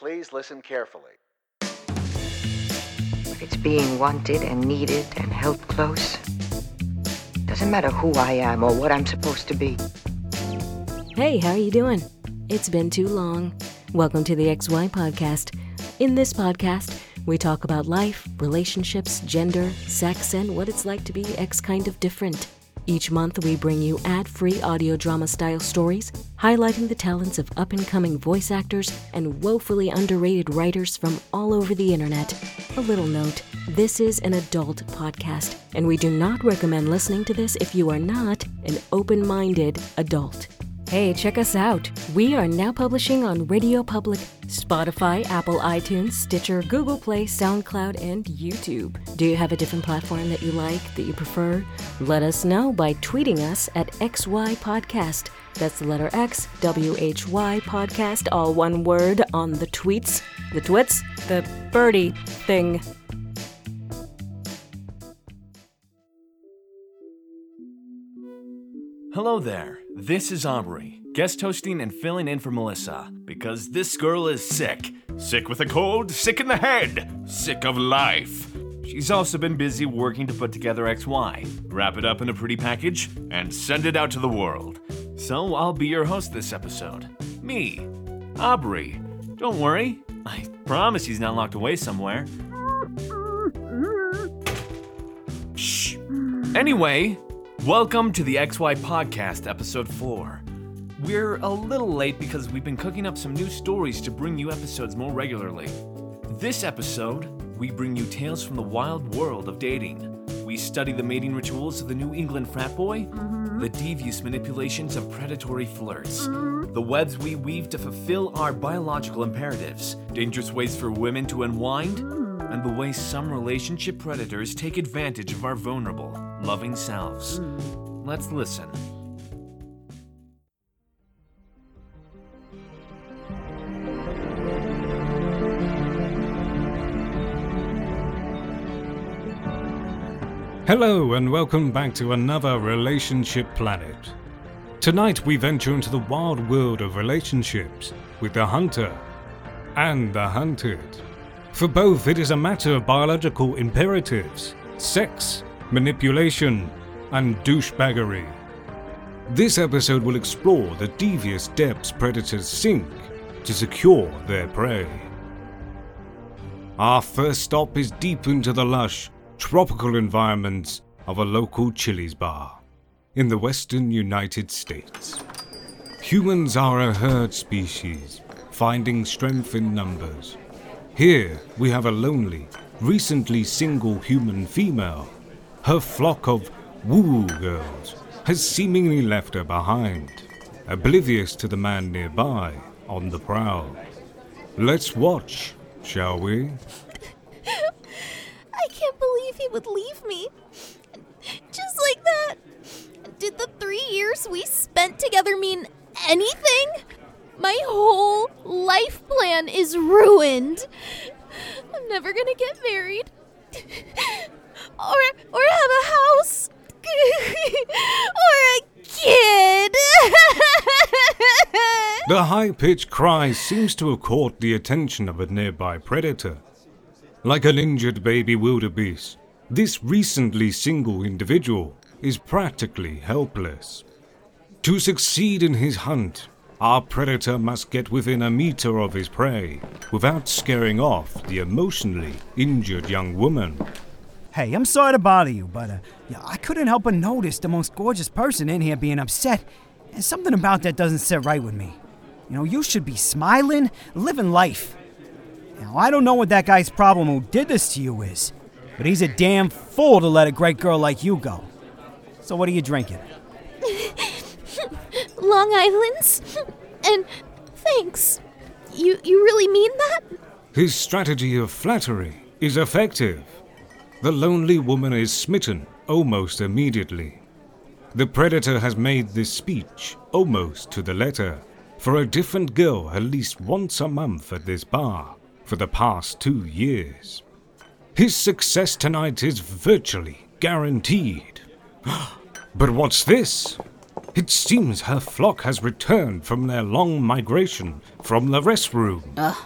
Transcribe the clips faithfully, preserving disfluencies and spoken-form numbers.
Please listen carefully. If it's being wanted and needed and held close, doesn't matter who I am or what I'm supposed to be. Hey, how are you doing? It's been too long. Welcome to the X Y Podcast. In this podcast, we talk about life, relationships, gender, sex, and what it's like to be X kind of different. Each month, we bring you ad-free audio drama-style stories, highlighting the talents of up-and-coming voice actors and woefully underrated writers from all over the internet. A little note, this is an adult podcast, and we do not recommend listening to this if you are not an open-minded adult. Hey, check us out. We are now publishing on Radio Public, Spotify, Apple, iTunes, Stitcher, Google Play, SoundCloud, and YouTube. Do you have a different platform that you like, that you prefer? Let us know by tweeting us at X Y Podcast. That's the letter X, W H Y Podcast, all one word, on the tweets, the twits, the birdie thing. Hello there. This is Aubrey, guest hosting and filling in for Melissa, because this girl is sick. Sick with a cold, sick in the head, sick of life. She's also been busy working to put together X Y, wrap it up in a pretty package, and send it out to the world. So I'll be your host this episode. Me, Aubrey. Don't worry, I promise he's not locked away somewhere. Shh. Anyway, welcome to the X Y Podcast, episode four. We're a little late because we've been cooking up some new stories to bring you episodes more regularly. This episode, we bring you tales from the wild world of dating. We study the mating rituals of the New England frat boy, mm-hmm. the devious manipulations of predatory flirts, mm-hmm. the webs we weave to fulfill our biological imperatives, dangerous ways for women to unwind, mm-hmm. and the way some relationship predators take advantage of our vulnerable, loving selves. Let's listen. Hello and welcome back to another Relationship Planet. Tonight we venture into the wild world of relationships with the hunter and the hunted. For both, it is a matter of biological imperatives, sex, manipulation, and douchebaggery. This episode will explore the devious depths predators sink to secure their prey. Our first stop is deep into the lush, tropical environments of a local Chili's bar in the western United States. Humans are a herd species, finding strength in numbers. Here we have a lonely, recently single human female. Her flock of woo girls has seemingly left her behind, oblivious to the man nearby on the prowl. Let's watch, shall we? I can't believe he would leave me. Just like that. Did the three years we spent together mean anything? My whole life plan is ruined. I'm never gonna get married. Or or have a house. Or a kid. The high-pitched cry seems to have caught the attention of a nearby predator. Like an injured baby wildebeest, this recently single individual is practically helpless. To succeed in his hunt, our predator must get within a meter of his prey without scaring off the emotionally injured young woman. Hey, I'm sorry to bother you, but uh, yeah, I couldn't help but notice the most gorgeous person in here being upset, and something about that doesn't sit right with me. You know, you should be smiling, living life. Now, I don't know what that guy's problem who did this to you is, but he's a damn fool to let a great girl like you go. So what are you drinking? Long Island's, and thanks. You, you really mean that? His strategy of flattery is effective. The lonely woman is smitten almost immediately. The predator has made this speech almost to the letter for a different girl at least once a month at this bar for the past two years. His success tonight is virtually guaranteed. But what's this? It seems her flock has returned from their long migration from the restroom. Ugh,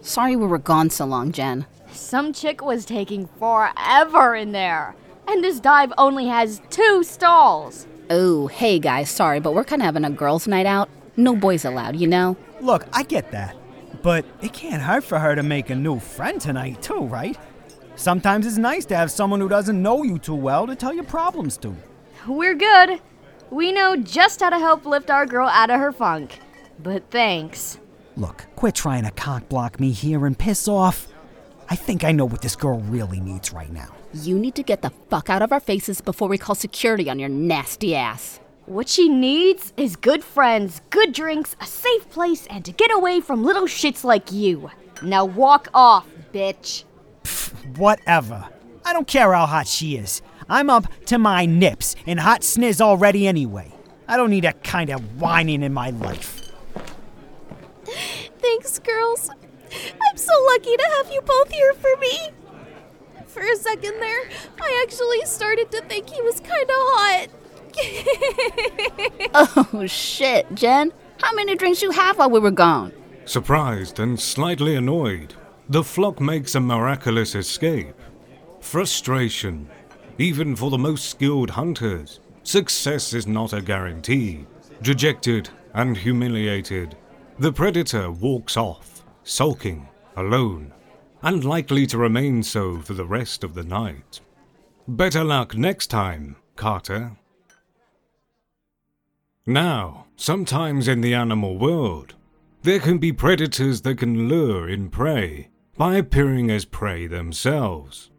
Sorry we were gone so long, Jen. Some chick was taking forever in there. And this dive only has two stalls. Oh, hey guys, sorry, but we're kind of having a girls' night out. No boys allowed, you know? Look, I get that. But it can't hurt for her to make a new friend tonight, too, right? Sometimes it's nice to have someone who doesn't know you too well to tell your problems to. We're good. We know just how to help lift our girl out of her funk. But thanks. Look, quit trying to cock-block me here and piss off. I think I know what this girl really needs right now. You need to get the fuck out of our faces before we call security on your nasty ass. What she needs is good friends, good drinks, a safe place, and to get away from little shits like you. Now walk off, bitch. Pfft, whatever. I don't care how hot she is. I'm up to my nips in hot sniz already anyway. I don't need that kind of whining in my life. Thanks, girls. I'm so lucky to have you both here for me. For a second there, I actually started to think he was kind of hot. Oh shit, Jen. How many drinks you have while we were gone? Surprised and slightly annoyed, the flock makes a miraculous escape. Frustration. Even for the most skilled hunters, success is not a guarantee. Dejected and humiliated, the predator walks off, sulking, alone, and likely to remain so for the rest of the night. Better luck next time, Carter. Now, sometimes in the animal world, there can be predators that can lure in prey by appearing as prey themselves.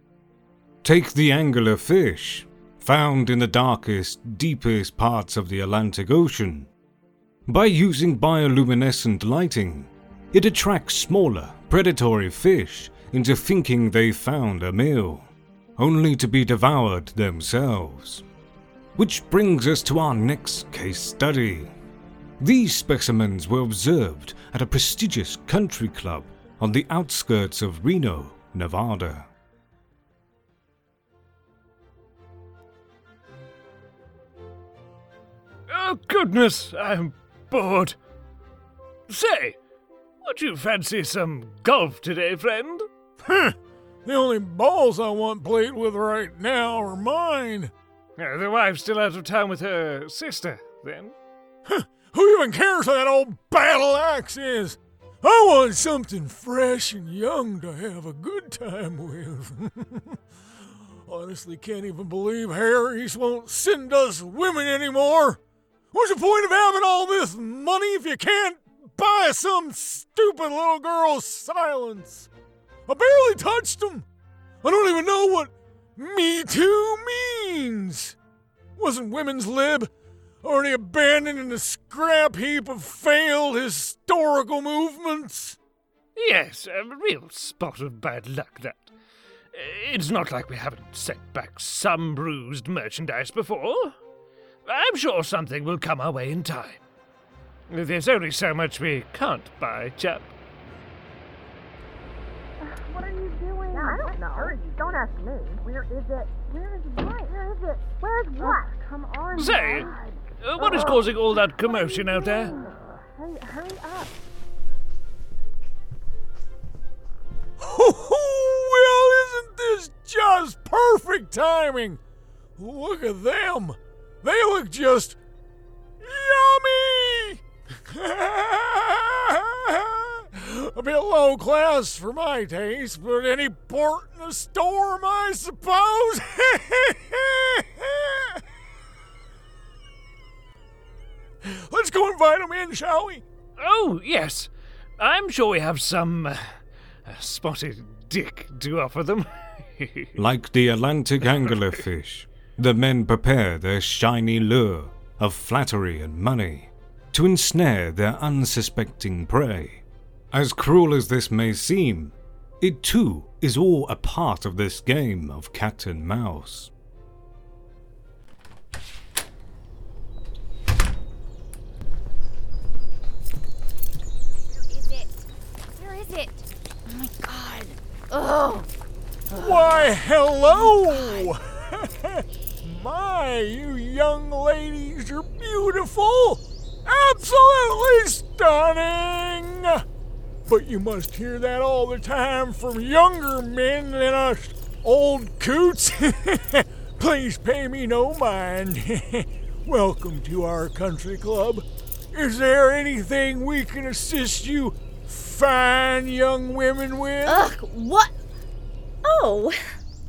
Take the anglerfish, found in the darkest, deepest parts of the Atlantic Ocean. By using bioluminescent lighting, it attracts smaller, predatory fish into thinking they found a meal, only to be devoured themselves. Which brings us to our next case study. These specimens were observed at a prestigious country club on the outskirts of Reno, Nevada. Oh goodness, I'm bored. Say, would you fancy some golf today, friend? Huh, the only balls I want played with right now are mine. Uh, the wife's still out of town with her sister, then? Huh, who even cares who that old battle axe is? I want something fresh and young to have a good time with. Honestly, can't even believe Harry's won't send us women anymore. What's the point of having all this money if you can't buy some stupid little girl's silence? I barely touched him. I don't even know what Me Too means! Wasn't women's lib already abandoned in the scrap heap of failed historical movements? Yes, a real spot of bad luck, that. It's not like we haven't sent back some bruised merchandise before. I'm sure something will come our way in time. There's only so much we can't buy, chap. I don't know. Don't ask me. Where is it? Where is what? Where is it? Where is what? Oh, come on. Say, uh, what is causing all that commotion out there? Hurry, hurry up. Oh, well, isn't this just perfect timing? Look at them. They look just yummy. A bit low class for my taste, but any port in a storm, I suppose. Let's go invite him in, shall we? Oh, yes. I'm sure we have some uh, spotted dick to offer them. Like the Atlantic anglerfish, the men prepare their shiny lure of flattery and money to ensnare their unsuspecting prey. As cruel as this may seem, it too is all a part of this game of cat and mouse. Where is it? Where is it? Oh my god. Oh. Why, hello! Oh my, my, you young ladies are beautiful! Absolutely stunning! But you must hear that all the time from younger men than us old coots. Please pay me no mind. Welcome to our country club. Is there anything we can assist you fine young women with? Ugh, what? Oh,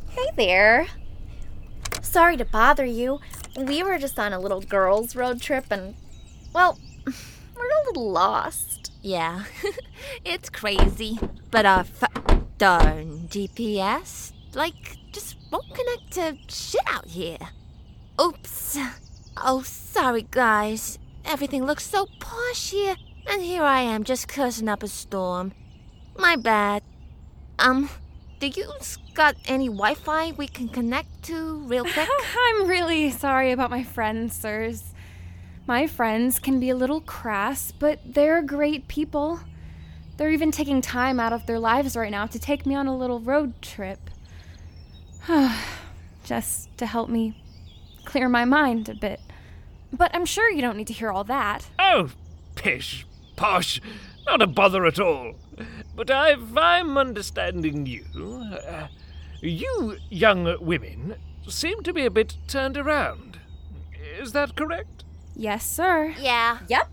hey there. Sorry to bother you. We were just on a little girls' road trip and, well, we're a little lost. Yeah, it's crazy. But our f- darn G P S, like, just won't connect to shit out here. Oops. Oh, sorry, guys. Everything looks so posh here, and here I am just cursing up a storm. My bad. Um, do you got any Wi-Fi we can connect to real quick? I'm really sorry about my friends, sirs. My friends can be a little crass, but they're great people. They're even taking time out of their lives right now to take me on a little road trip. Just to help me clear my mind a bit. But I'm sure you don't need to hear all that. Oh, pish, posh, not a bother at all. But if I'm understanding you, uh, you young women seem to be a bit turned around. Is that correct? Yes, sir. Yeah. Yep.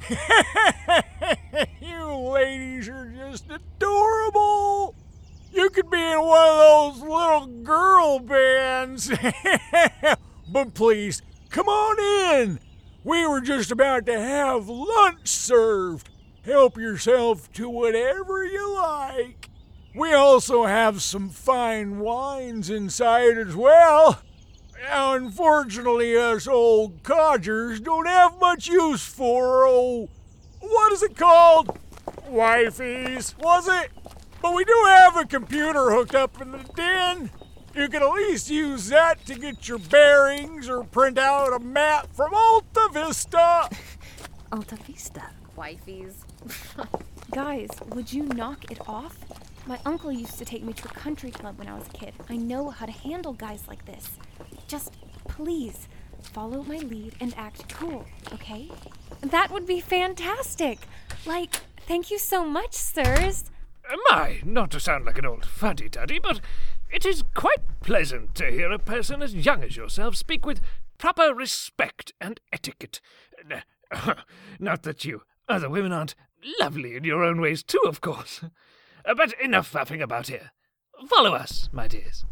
You ladies are just adorable. You could be in one of those little girl bands. But please, come on in. We were just about to have lunch served. Help yourself to whatever you like. We also have some fine wines inside as well. Unfortunately, us old codgers don't have much use for, oh, what is it called? Wifeys, was it? But we do have a computer hooked up in the den. You can at least use that to get your bearings or print out a map from Alta Vista. Alta Vista. Wifeys. Guys, would you knock it off? My uncle used to take me to a country club when I was a kid. I know how to handle guys like this. Just please follow my lead and act cool, okay? That would be fantastic. Like, thank you so much, sirs. My, not to sound like an old fuddy-duddy, but it is quite pleasant to hear a person as young as yourself speak with proper respect and etiquette. Not that you other women aren't lovely in your own ways too, of course. But enough faffing about here. Follow us, my dears.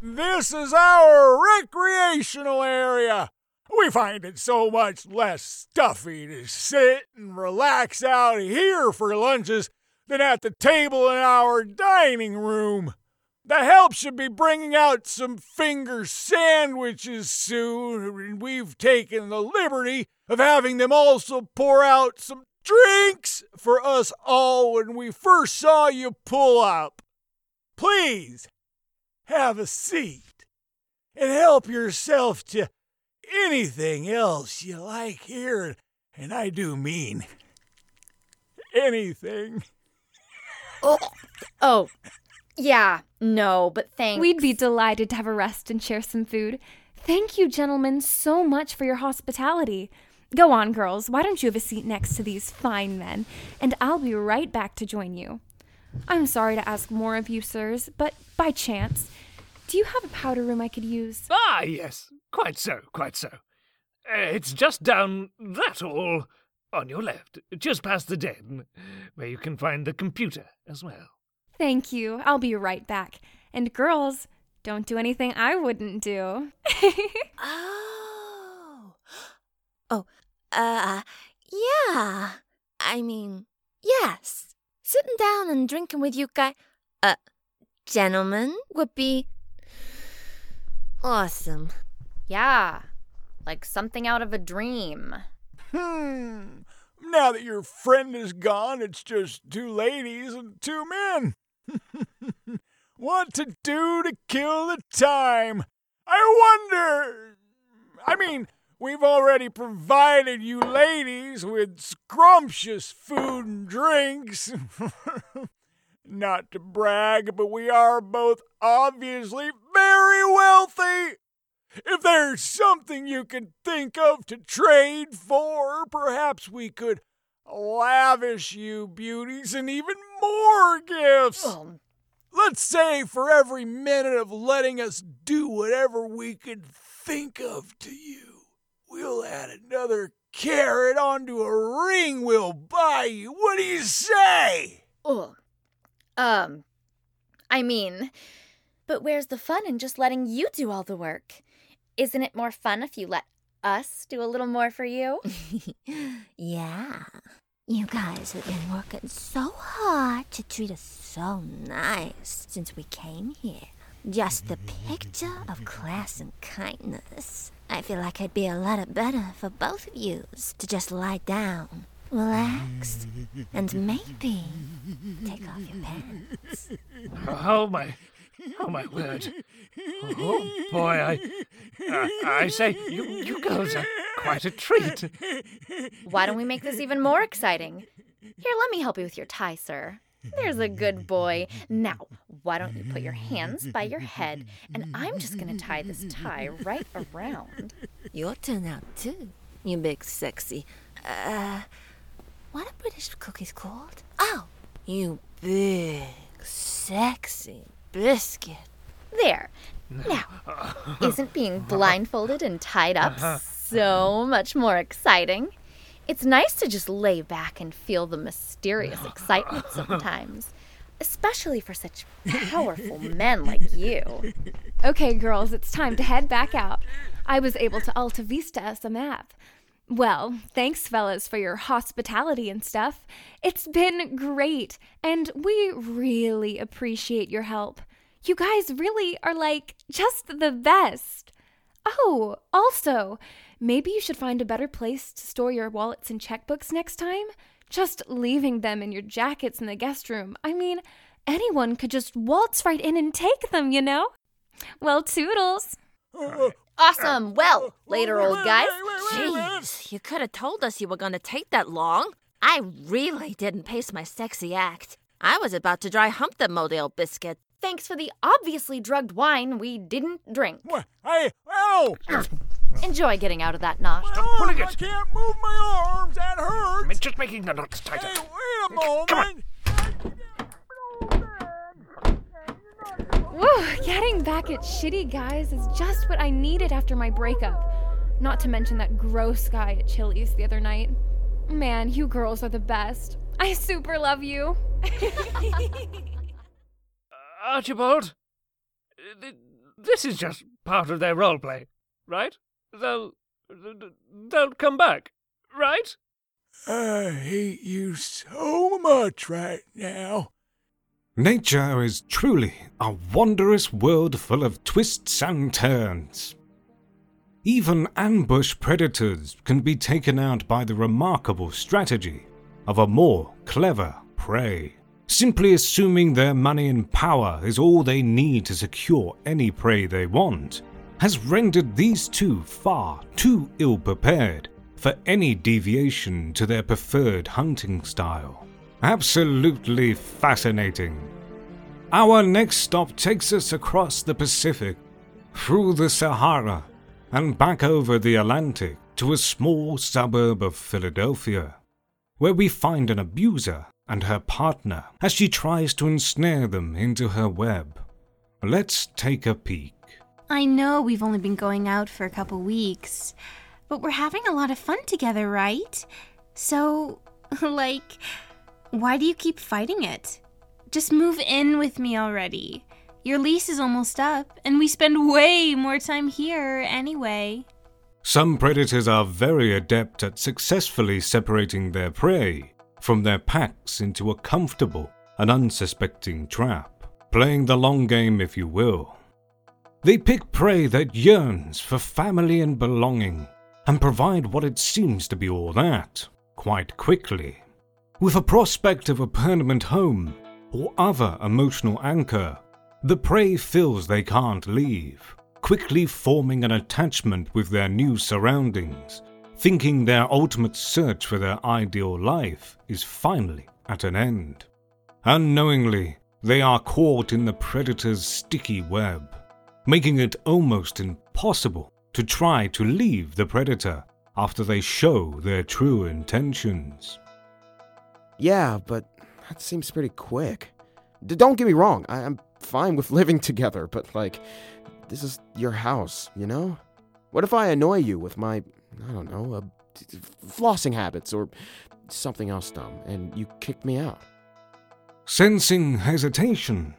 This is our recreational area. We find it so much less stuffy to sit and relax out here for lunches than at the table in our dining room. The help should be bringing out some finger sandwiches soon, and we've taken the liberty of having them also pour out some drinks for us all when we first saw you pull up. Please, have a seat, and help yourself to anything else you like here, and I do mean anything. Oh, oh, yeah, no, but thanks. We'd be delighted to have a rest and share some food. Thank you, gentlemen, so much for your hospitality. Go on, girls, why don't you have a seat next to these fine men, and I'll be right back to join you. I'm sorry to ask more of you, sirs, but by chance, do you have a powder room I could use? Ah, yes, quite so, quite so. Uh, it's just down that hall on your left, just past the den, where you can find the computer as well. Thank you. I'll be right back. And girls, don't do anything I wouldn't do. Oh. Oh, uh, yeah. I mean, yes. Sitting down and drinking with you guys, uh, gentlemen, would be awesome. Yeah, like something out of a dream. Hmm. Now that your friend is gone, it's just two ladies and two men. What to do to kill the time? I wonder. I mean, we've already provided you ladies with scrumptious food and drinks. Not to brag, but we are both obviously very wealthy. If there's something you can think of to trade for, perhaps we could lavish you beauties and even more gifts. Um. Let's say for every minute of letting us do whatever we could think of to you, we'll add another carrot onto a ring we'll buy you. What do you say? Oh, um, I mean, but where's the fun in just letting you do all the work? Isn't it more fun if you let us do a little more for you? Yeah. You guys have been working so hard to treat us so nice since we came here. Just the picture of class and kindness. I feel like I'd be a lot better for both of yous to just lie down, relax, and maybe take off your pants. Oh, my... Oh, my word. Oh, boy, I... Uh, I say, you, you girls are quite a treat. Why don't we make this even more exciting? Here, let me help you with your tie, sir. There's a good boy. Now, why don't you put your hands by your head, and I'm just going to tie this tie right around. Your turn out, too, you big sexy. Uh, what are British cookies called? Oh, you big sexy biscuit. There. Now, isn't being blindfolded and tied up so much more exciting? It's nice to just lay back and feel the mysterious excitement sometimes, especially for such powerful men like you. Okay, girls, it's time to head back out. I was able to Alta Vista us a map. Well, thanks, fellas, for your hospitality and stuff. It's been great, and we really appreciate your help. You guys really are, like, just the best. Oh, also... Maybe you should find a better place to store your wallets and checkbooks next time. Just leaving them in your jackets in the guest room. I mean, anyone could just waltz right in and take them, you know? Well, toodles. Awesome. Well, later, old guys. Jeez, you could have told us you were going to take that long. I really didn't pace my sexy act. I was about to dry hump the model biscuit. Thanks for the obviously drugged wine we didn't drink. What? Hey, ow! Enjoy getting out of that knot. My Stop pulling it! I can't move my arms! That hurts! It's just making the knots tighter. Hey, wait a moment! Come on! Woo! Getting back at shitty guys is just what I needed after my breakup. Not to mention that gross guy at Chili's the other night. Man, you girls are the best. I super love you. Archibald, this is just part of their role play. Right? They'll... they'll come back. Right? I hate you so much right now. Nature is truly a wondrous world full of twists and turns. Even ambush predators can be taken out by the remarkable strategy of a more clever prey, simply assuming their money and power is all they need to secure any prey they want. Has rendered these two far too ill-prepared for any deviation to their preferred hunting style. Absolutely fascinating. Our next stop takes us across the Pacific, through the Sahara, and back over the Atlantic to a small suburb of Philadelphia, where we find an abuser and her partner as she tries to ensnare them into her web. Let's take a peek. I know we've only been going out for a couple weeks, but we're having a lot of fun together, right? So, like, why do you keep fighting it? Just move in with me already. Your lease is almost up, and we spend way more time here anyway. Some predators are very adept at successfully separating their prey from their packs into a comfortable and unsuspecting trap, playing the long game, if you will. They pick prey that yearns for family and belonging, and provide what it seems to be all that, quite quickly, with a prospect of a permanent home or other emotional anchor. The prey feels they can't leave, quickly forming an attachment with their new surroundings, thinking their ultimate search for their ideal life is finally at an end. Unknowingly, they are caught in the predator's sticky web, making it almost impossible to try to leave the predator after they show their true intentions. Yeah, but that seems pretty quick. D- don't get me wrong, I- I'm fine with living together, but, like, this is your house, you know? What if I annoy you with my, I don't know, uh, t- flossing habits or something else dumb, and you kick me out? Sensing hesitation,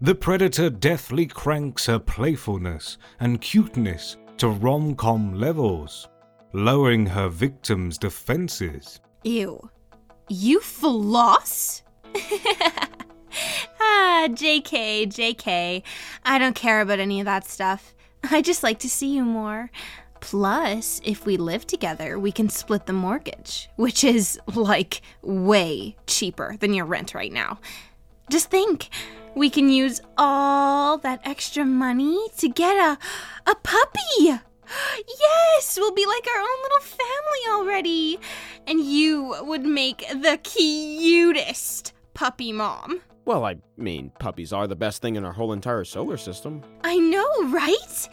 the predator deftly cranks her playfulness and cuteness to rom-com levels, lowering her victim's defenses. Ew. You floss? ah, J K, J K. I don't care about any of that stuff. I just like to see you more. Plus, if we live together, we can split the mortgage, which is, like, way cheaper than your rent right now. Just think, we can use all that extra money to get a, a puppy! Yes, we'll be like our own little family already. And you would make the cutest puppy mom. Well, I mean, puppies are the best thing in our whole entire solar system. I know, right?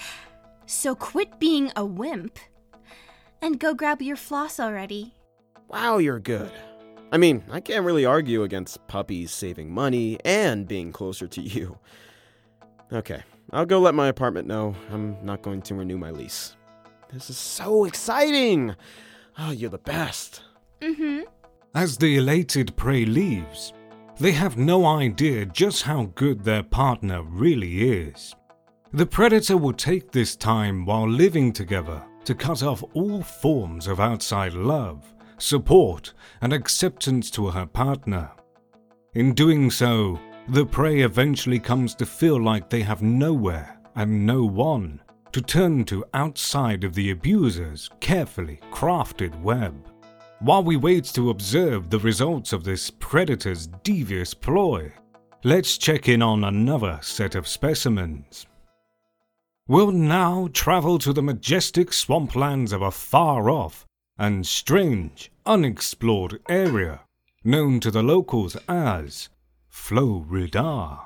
So quit being a wimp and go grab your floss already. Wow, you're good. I mean, I can't really argue against puppies saving money and being closer to you. Okay. I'll go let my apartment know I'm not going to renew my lease. This is so exciting! Oh, you're the best. Mm-hmm. As the elated prey leaves, they have no idea just how good their partner really is. The predator will take this time while living together to cut off all forms of outside love, support, and acceptance to her partner. In doing so, the prey eventually comes to feel like they have nowhere and no one to turn to outside of the abuser's carefully crafted web. While we wait to observe the results of this predator's devious ploy, let's check in on another set of specimens. We'll now travel to the majestic swamplands of a far-off and strange, unexplored area known to the locals as Flo Rida.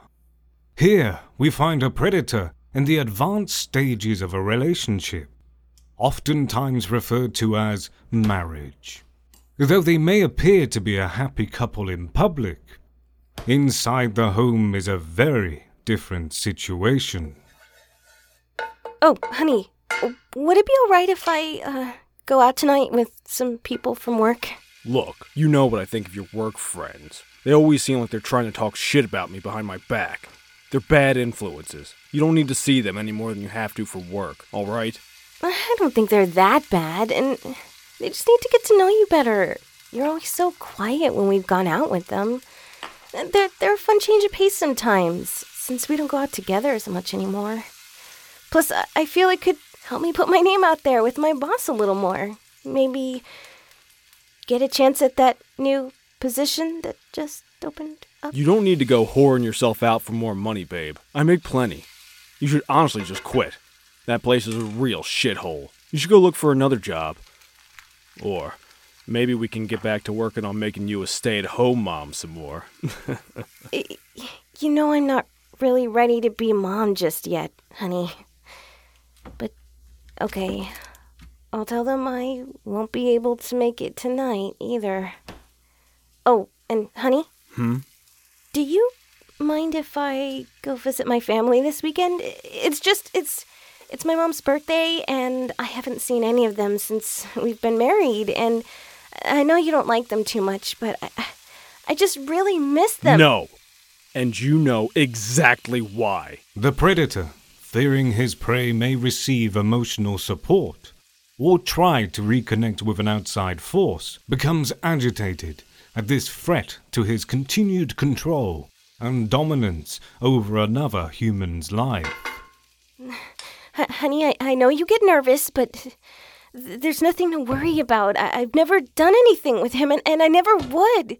Here we find a predator in the advanced stages of a relationship, oftentimes referred to as marriage. Though they may appear to be a happy couple in public, inside the home is a very different situation. Oh, honey, would it be alright if I uh, go out tonight with some people from work? Look, you know what I think of your work friends. They always seem like they're trying to talk shit about me behind my back. They're bad influences. You don't need to see them any more than you have to for work, all right? I don't think they're that bad, and they just need to get to know you better. You're always so quiet when we've gone out with them. They're, they're a fun change of pace sometimes, since we don't go out together as much anymore. Plus, I feel it could help me put my name out there with my boss a little more. Maybe get a chance at that new position that just opened up. You don't need to go whoring yourself out for more money, babe. I make plenty. You should honestly just quit. That place is a real shithole. You should go look for another job. Or maybe we can get back to working on making you a stay-at-home mom some more. You know, I'm not really ready to be a mom just yet, honey. But, okay. I'll tell them I won't be able to make it tonight either. Oh, and honey? Hmm? Do you mind if I go visit my family this weekend? It's just, it's it's my mom's birthday, and I haven't seen any of them since we've been married, and I know you don't like them too much, but I, I just really miss them. No, and you know exactly why. The predator, fearing his prey may receive emotional support, or try to reconnect with an outside force, becomes agitated at this threat to his continued control and dominance over another human's life. H- honey, I-, I know you get nervous, but th- there's nothing to worry about. I- I've never done anything with him, and, and I never would.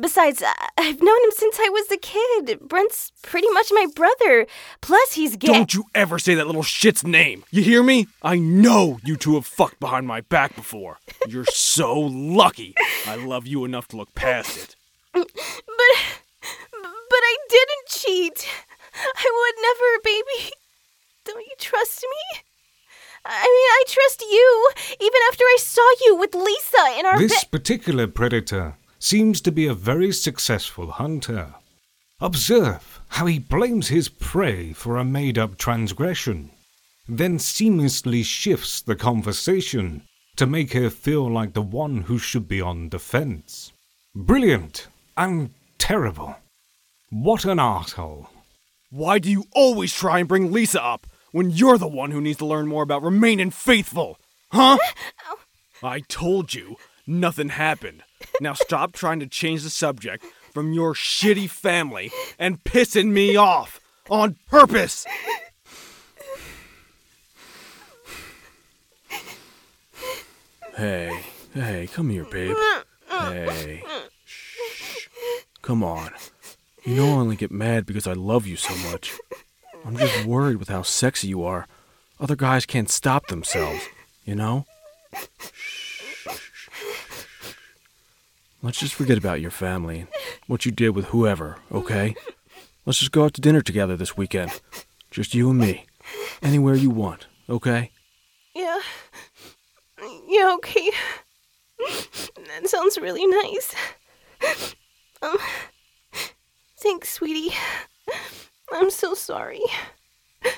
Besides, I- I've known him since I was a kid. Brent's pretty much my brother. Plus, he's gay. Don't you ever say that little shit's name. You hear me? I know you two have fucked behind my back before. You're so lucky. I love you enough to look past it. But, but I didn't cheat. I would never, baby. Don't you trust me? I mean, I trust you, even after I saw you with Lisa in our... This ba- particular predator seems to be a very successful hunter. Observe how he blames his prey for a made-up transgression, then seamlessly shifts the conversation to make her feel like the one who should be on defense. Brilliant and terrible. What an arsehole. Why do you always try and bring Lisa up when you're the one who needs to learn more about remaining faithful? Huh? I told you, nothing happened. Now stop trying to change the subject from your shitty family and pissing me off on purpose. Hey, hey, come here, babe. Hey, shh, come on. You know I only get mad because I love you so much. I'm just worried with how sexy you are. Other guys can't stop themselves, you know? Shh. Let's just forget about your family and what you did with whoever, okay? Let's just go out to dinner together this weekend. Just you and me. Anywhere you want, okay? Yeah. Yeah, okay. That sounds really nice. Um, thanks, sweetie. I'm so sorry. I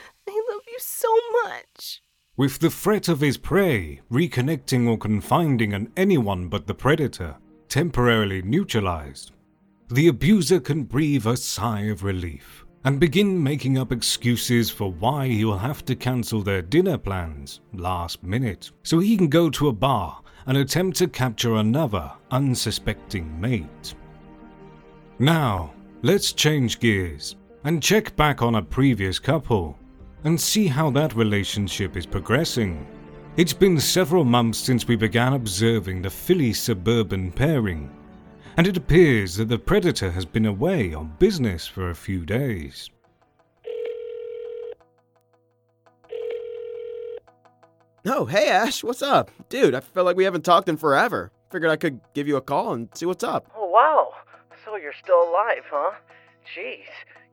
love you so much. With the threat of his prey, reconnecting or confiding in anyone but the predator, temporarily neutralized, the abuser can breathe a sigh of relief and begin making up excuses for why he'll have to cancel their dinner plans last minute, so he can go to a bar and attempt to capture another unsuspecting mate. Now, let's change gears and check back on a previous couple and see how that relationship is progressing. It's been several months since we began observing the Philly-suburban pairing, and it appears that the predator has been away on business for a few days. Oh, hey Ash, what's up? Dude, I feel like we haven't talked in forever. Figured I could give you a call and see what's up. Oh, wow. So you're still alive, huh? Jeez,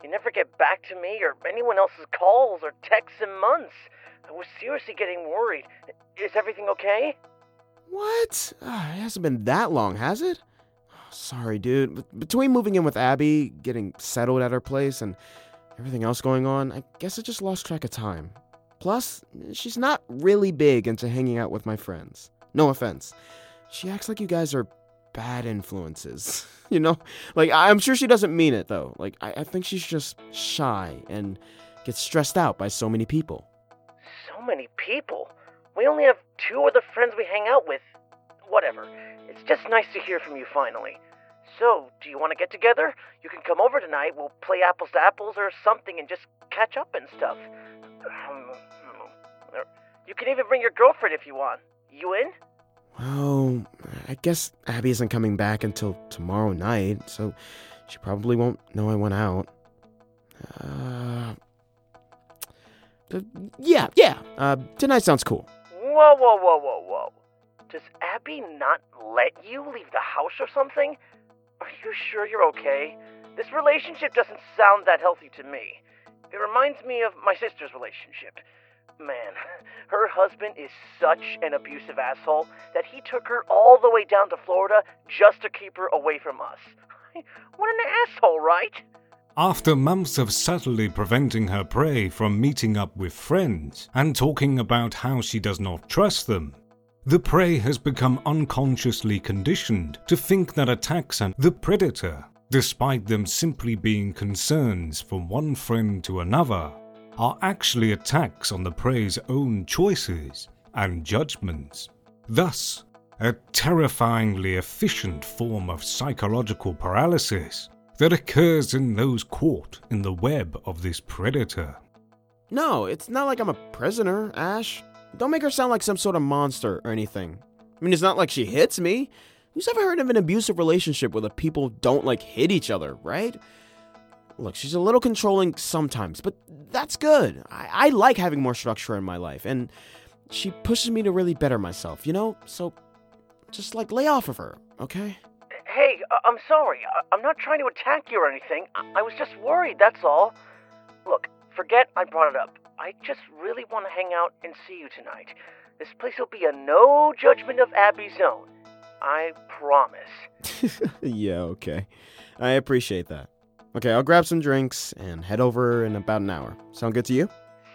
you never get back to me or anyone else's calls or texts in months. I was seriously getting worried. Is everything okay? What? Oh, it hasn't been that long, has it? Sorry, dude. Between moving in with Abby, getting settled at her place, and everything else going on, I guess I just lost track of time. Plus, she's not really big into hanging out with my friends. No offense. She acts like you guys are bad influences. You know? Like, I'm sure she doesn't mean it, though. Like, I, I think she's just shy and gets stressed out by so many people. So many people? We only have two other friends we hang out with. Whatever. It's just nice to hear from you finally. So, do you want to get together? You can come over tonight, we'll play apples to apples or something and just catch up and stuff. You can even bring your girlfriend if you want. You in? Well, I guess Abby isn't coming back until tomorrow night, so she probably won't know I went out. Uh, yeah, yeah, uh, tonight sounds cool. Whoa, whoa, whoa, whoa, whoa. Does Abby not let you leave the house or something? Are you sure you're okay? This relationship doesn't sound that healthy to me. It reminds me of my sister's relationship. Man, her husband is such an abusive asshole that he took her all the way down to Florida just to keep her away from us. What an asshole, right? After months of subtly preventing her prey from meeting up with friends and talking about how she does not trust them, the prey has become unconsciously conditioned to think that attacks on the predator, despite them simply being concerns from one friend to another, are actually attacks on the prey's own choices and judgments. Thus, a terrifyingly efficient form of psychological paralysis that occurs in those caught in the web of this predator. No, it's not like I'm a prisoner, Ash. Don't make her sound like some sort of monster or anything. I mean, it's not like she hits me. Who's ever heard of an abusive relationship where the people don't, like, hit each other, right? Look, she's a little controlling sometimes, but that's good. I, I like having more structure in my life, and she pushes me to really better myself, you know? So, just, like, lay off of her, okay? Hey, I- I'm sorry. I- I'm not trying to attack you or anything. I-, I was just worried, that's all. Look, forget I brought it up. I just really want to hang out and see you tonight. This place will be a no-judgment-of-Abby zone. I promise. Yeah, okay. I appreciate that. Okay, I'll grab some drinks and head over in about an hour. Sound good to you?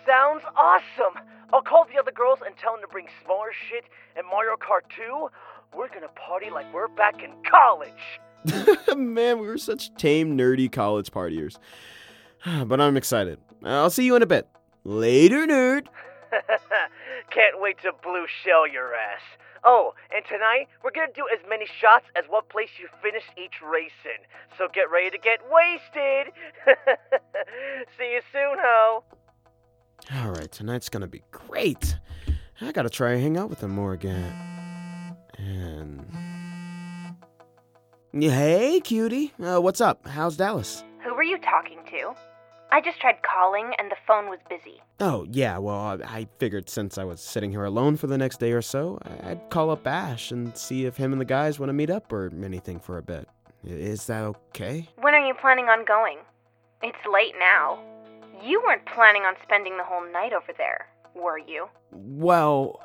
Sounds awesome! I'll call the other girls and tell them to bring s'more shit and Mario Kart two. We're gonna party like we're back in college! Man, we were such tame, nerdy college partiers. But I'm excited. I'll see you in a bit. Later, nerd! Can't wait to blue shell your ass. Oh, and tonight, we're gonna do as many shots as what place you finish each race in. So get ready to get wasted! See you soon, ho! Alright, tonight's gonna be great. I gotta try to hang out with them more again. And... Hey, cutie. Uh, what's up? How's Dallas? Who were you talking to? I just tried calling and the phone was busy. Oh, yeah, well, I, I figured since I was sitting here alone for the next day or so, I'd call up Ash and see if him and the guys want to meet up or anything for a bit. Is that okay? When are you planning on going? It's late now. You weren't planning on spending the whole night over there, were you? Well...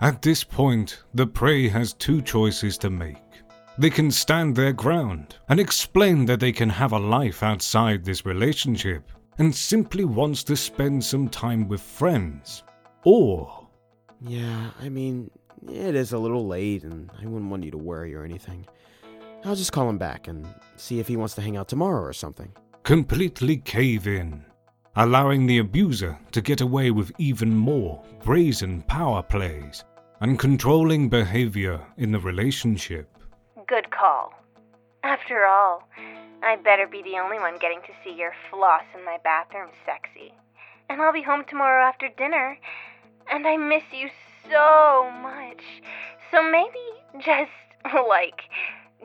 At this point, the prey has two choices to make. They can stand their ground and explain that they can have a life outside this relationship and simply wants to spend some time with friends, or... Yeah, I mean, it is a little late and I wouldn't want you to worry or anything. I'll just call him back and see if he wants to hang out tomorrow or something. Completely cave in, allowing the abuser to get away with even more brazen power plays and controlling behavior in the relationship. Good call. After all, I better be the only one getting to see your floss in my bathroom sexy. And I'll be home tomorrow after dinner, and I miss you so much. So maybe just, like,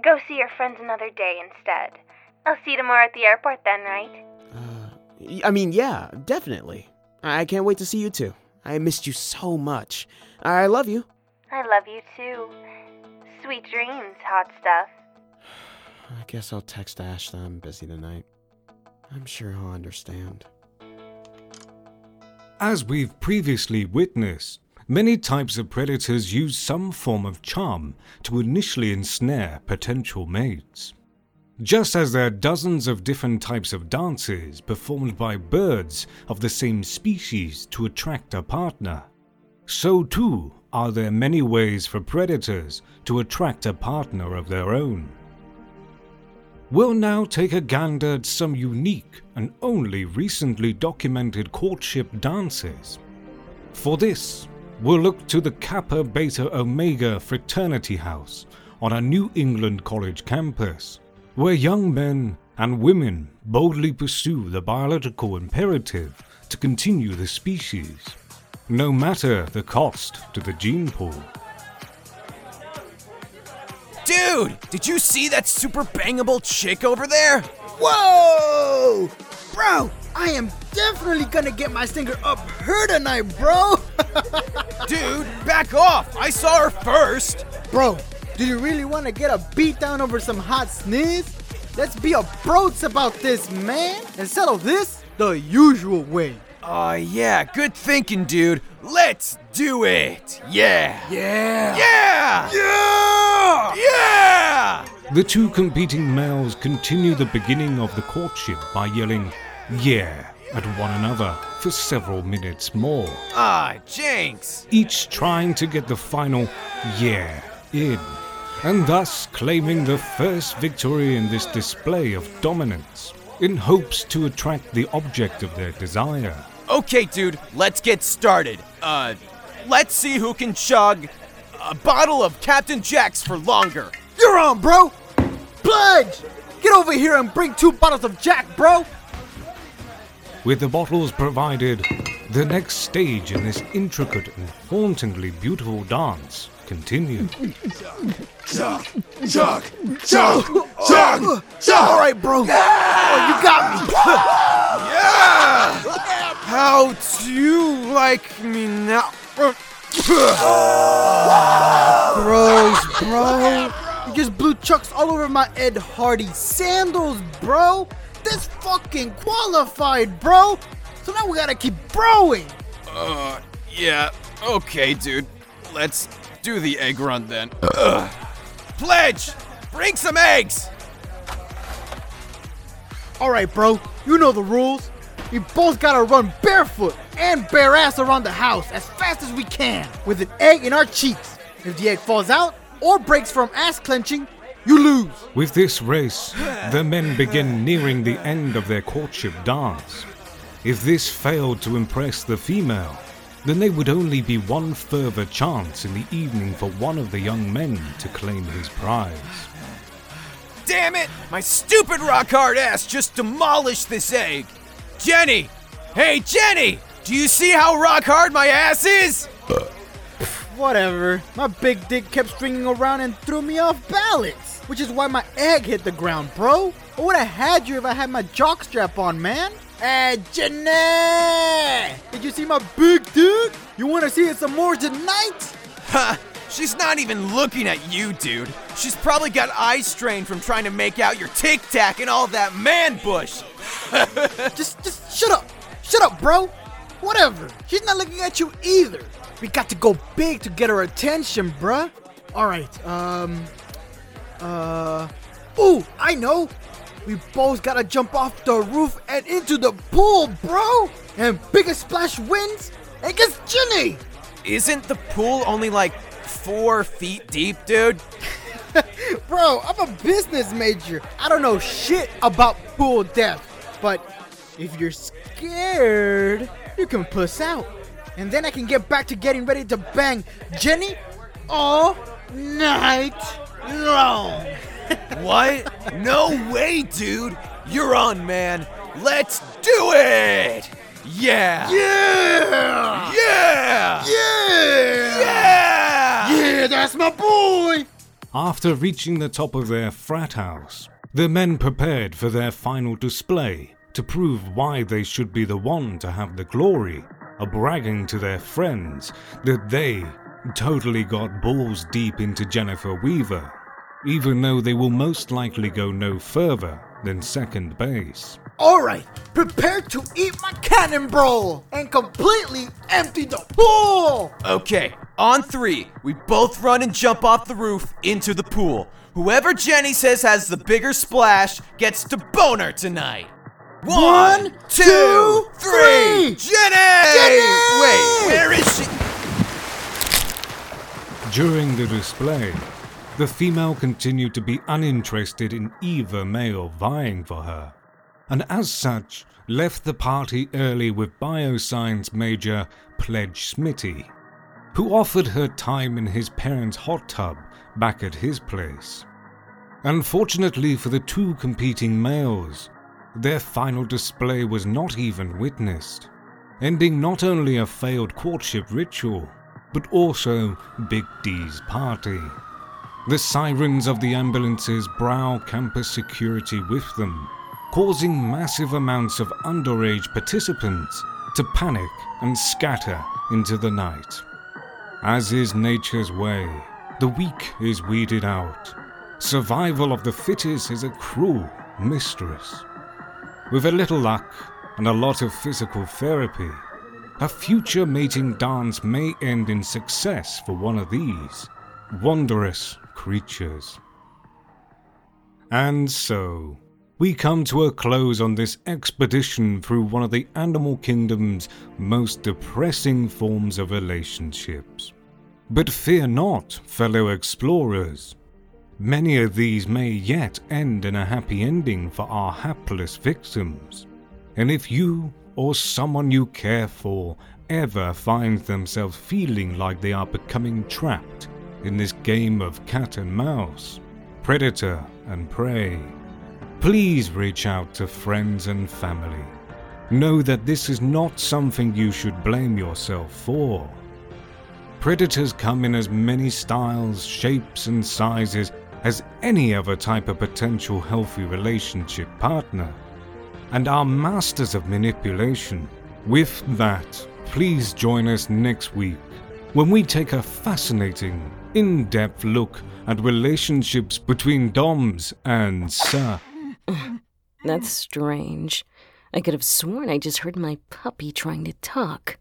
go see your friends another day instead. I'll see you tomorrow at the airport then, right? Uh, I mean, yeah, definitely. I can't wait to see you two. I missed you so much. I love you. I love you too. Sweet dreams, hot stuff. I guess I'll text Ash that I'm busy tonight. I'm sure he'll understand. As we've previously witnessed, many types of predators use some form of charm to initially ensnare potential mates. Just as there are dozens of different types of dances performed by birds of the same species to attract a partner, so too are there many ways for predators to attract a partner of their own. We'll now take a gander at some unique and only recently documented courtship dances. For this, we'll look to the Kappa Beta Omega fraternity house on a New England college campus, where young men and women boldly pursue the biological imperative to continue the species, no matter the cost to the gene pool. Dude, did you see that super bangable chick over there? Whoa! Bro, I am definitely gonna get my stinger up her tonight, bro! Dude, back off! I saw her first! Bro, do you really want to get a beat down over some hot sniz? Let's be a broads about this, man, and settle this the usual way. Aw, uh, yeah, good thinking, dude. Let's do it! Yeah! Yeah! Yeah! Yeah! Yeah! The two competing males continue the beginning of the courtship by yelling, yeah, at one another for several minutes more. Ah, jinx! Each trying to get the final, yeah, in, and thus claiming the first victory in this display of dominance, in hopes to attract the object of their desire. Okay, dude, let's get started. Uh, let's see who can chug a bottle of Captain Jack's for longer. You're on, bro! Pledge! Get over here and bring two bottles of Jack, bro! With the bottles provided, the next stage in this intricate and hauntingly beautiful dance continued. Chug! Chug! Chug! Chug! Chug! Alright, bro! Yeah! Oh, you got me! Yeah! How do you like me now? Bros, bro! You just blew chucks all over my Ed Hardy sandals, bro! This fucking qualified, bro! So now we gotta keep broing! Uh, yeah, okay, dude. Let's do the egg run then. Ugh. Pledge! Bring some eggs! Alright, bro, you know the rules. We both gotta run barefoot and bare ass around the house as fast as we can with an egg in our cheeks. If the egg falls out or breaks from ass clenching, you lose. With this race, the men begin nearing the end of their courtship dance. If this failed to impress the female, then there would only be one further chance in the evening for one of the young men to claim his prize. Damn it! My stupid rock-hard ass just demolished this egg! Jenny! Hey, Jenny! Do you see how rock-hard my ass is? Whatever. My big dick kept swinging around and threw me off balance, which is why my egg hit the ground, bro. I would have had you if I had my jockstrap on, man. Hey, Jenny! Did you see my big dick? You want to see it some more tonight? Ha! She's not even looking at you, dude. She's probably got eye strain from trying to make out your Tic Tac and all that man bush. just, just shut up. Shut up, bro. Whatever. She's not looking at you either. We got to go big to get her attention, bruh. All right, um... Uh... Ooh, I know. We both gotta jump off the roof and into the pool, bro! And biggest splash wins and gets Jenny! Isn't the pool only like four feet deep, dude? Bro, I'm a business major. I don't know shit about pool depth. But if you're scared, you can puss out. And then I can get back to getting ready to bang Jenny all night long. What? No way, dude! You're on, man! Let's do it! Yeah! Yeah! Yeah! Yeah! Yeah! Yeah, that's my boy! After reaching the top of their frat house, the men prepared for their final display to prove why they should be the one to have the glory of bragging to their friends that they totally got balls deep into Jennifer Weaver, even though they will most likely go no further than second base. Alright, prepare to eat my cannon roll and completely empty the pool! Okay, on three, we both run and jump off the roof into the pool. Whoever Jenny says has the bigger splash gets to boner tonight. One, One two, two, three! three. Jenny! Jenny! Wait, where is she? During the display, the female continued to be uninterested in either male vying for her, and as such, left the party early with Bioscience major Pledge Smitty, who offered her time in his parents' hot tub back at his place. Unfortunately for the two competing males, their final display was not even witnessed, ending not only a failed courtship ritual, but also Big D's party. The sirens of the ambulances brow campus security with them, causing massive amounts of underage participants to panic and scatter into the night. As is nature's way, the weak is weeded out. Survival of the fittest is a cruel mistress. With a little luck and a lot of physical therapy, a future mating dance may end in success for one of these wondrous creatures. And so, we come to a close on this expedition through one of the animal kingdom's most depressing forms of relationships. But fear not, fellow explorers. Many of these may yet end in a happy ending for our hapless victims. And if you or someone you care for ever finds themselves feeling like they are becoming trapped in this game of cat and mouse, predator and prey, please reach out to friends and family. Know that this is not something you should blame yourself for. Predators come in as many styles, shapes and sizes as any other type of potential healthy relationship partner, and are masters of manipulation. With that, please join us next week when we take a fascinating, in-depth look at relationships between doms and sir. That's strange. I could have sworn I just heard my puppy trying to talk.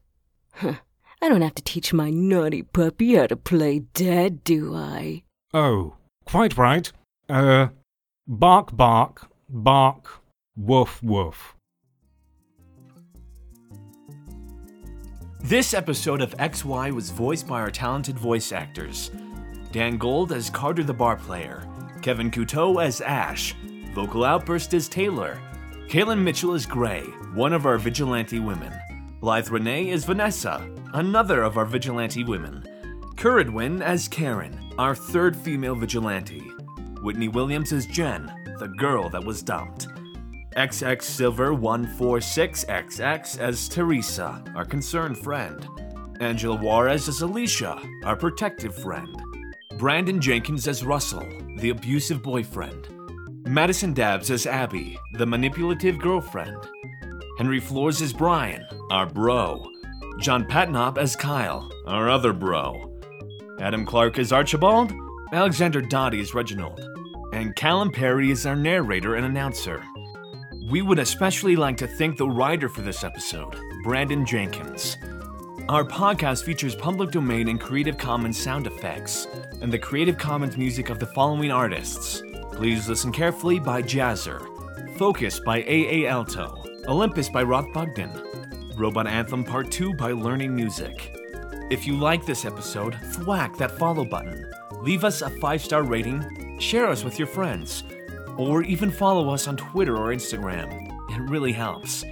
Huh. I don't have to teach my naughty puppy how to play dead, do I? Oh, quite right. Uh, bark, bark, bark, woof, woof. This episode of X Y was voiced by our talented voice actors. Dan Gold as Carter the bar player, Kevin Couto as Ash, Vocal Outburst as Taylor, Kaelin Mitchell as Gray, one of our vigilante women, Blythe Renay as Vanessa, another of our vigilante women, Cerridwen as Karen, our third female vigilante, Whitney Williams as Jen, the girl that was dumped, X X Silver one four six X X as Teresa, our concerned friend, Angela Juarez as Alicia, our protective friend, Brandon Jenkins as Russell, the abusive boyfriend, Madison Dabbs as Abby, the manipulative girlfriend, Henry Flores as Brian, our bro, John Patnop as Kyle, our other bro, Adam Clark as Archibald, Alexander Dottie as Reginald, and Callum Perry is our narrator and announcer. We would especially like to thank the writer for this episode, Brandon Jenkins. Our podcast features public domain and Creative Commons sound effects, and the Creative Commons music of the following artists: Please Listen Carefully by Jazzer, Focus by A A. Alto, Olympus by Roth Bugden, Robot Anthem Part two by Learning Music. If you like this episode, thwack that follow button, leave us a five-star rating, share us with your friends, or even follow us on Twitter or Instagram. It really helps.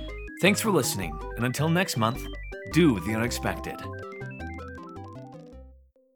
Thanks for listening, and until next month, do the unexpected.